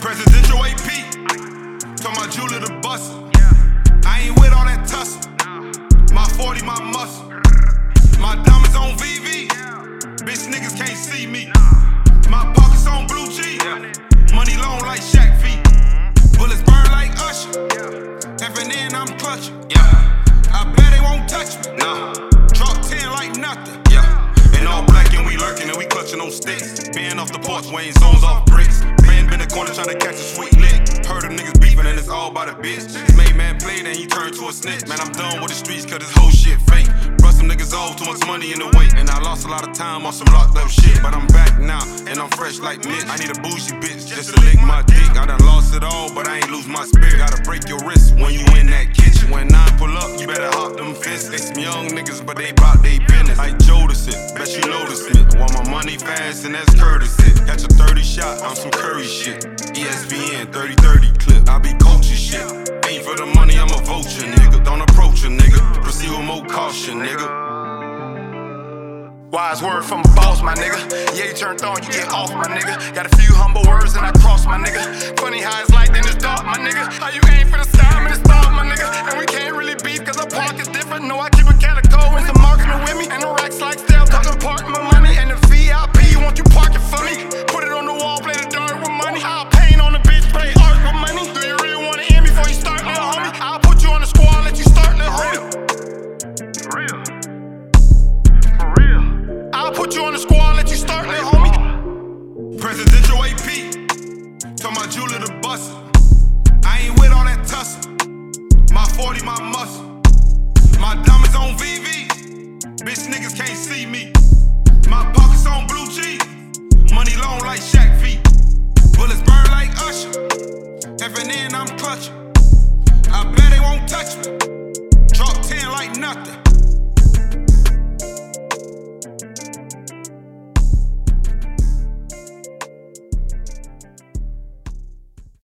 Presidential AP, told my jeweler to bust it. I ain't with all that tussle. My 40, my muscle. My diamonds on VV. Bitch, niggas can't see me. My pockets on blue G. Money long like Shaq feet. Bullets burn like Usher. FNN, I'm clutching. I bet they won't touch me. Drop 10 like nothing. And all black and we lurking and we clutching on sticks. Being off the porch, weighing zones off bricks. Been in the corner trying to catch a sweet lick. Heard them niggas beefing and it's all by the bitch. Made man played and he turned to a snitch. Man, I'm done with the streets cause this whole shit fake. Brought some niggas off, too much money in the weight. And I lost a lot of time on some locked up shit. But I'm back now and I'm fresh like Mitch. I need a bougie bitch just to lick my dick. I done lost it all but I ain't lose my spirit. Gotta break your wrist when you in that kitchen. When I pull up, you better hop them fists. They some young niggas but they bout they business. I Jodis it, bet you notice it. Want my money fast and that's courtesy. Catch a 30 shot, I'm some Curry shit. ESPN 30-30 clip. I be coaching shit. Ain't for the money, I'm a vulture, nigga. Don't approach a nigga. Proceed with more caution, nigga. Wise word from a boss, my nigga. Yeah, you turned on, you get off, my nigga. Got a few humble words and I cross, my nigga. Funny how it's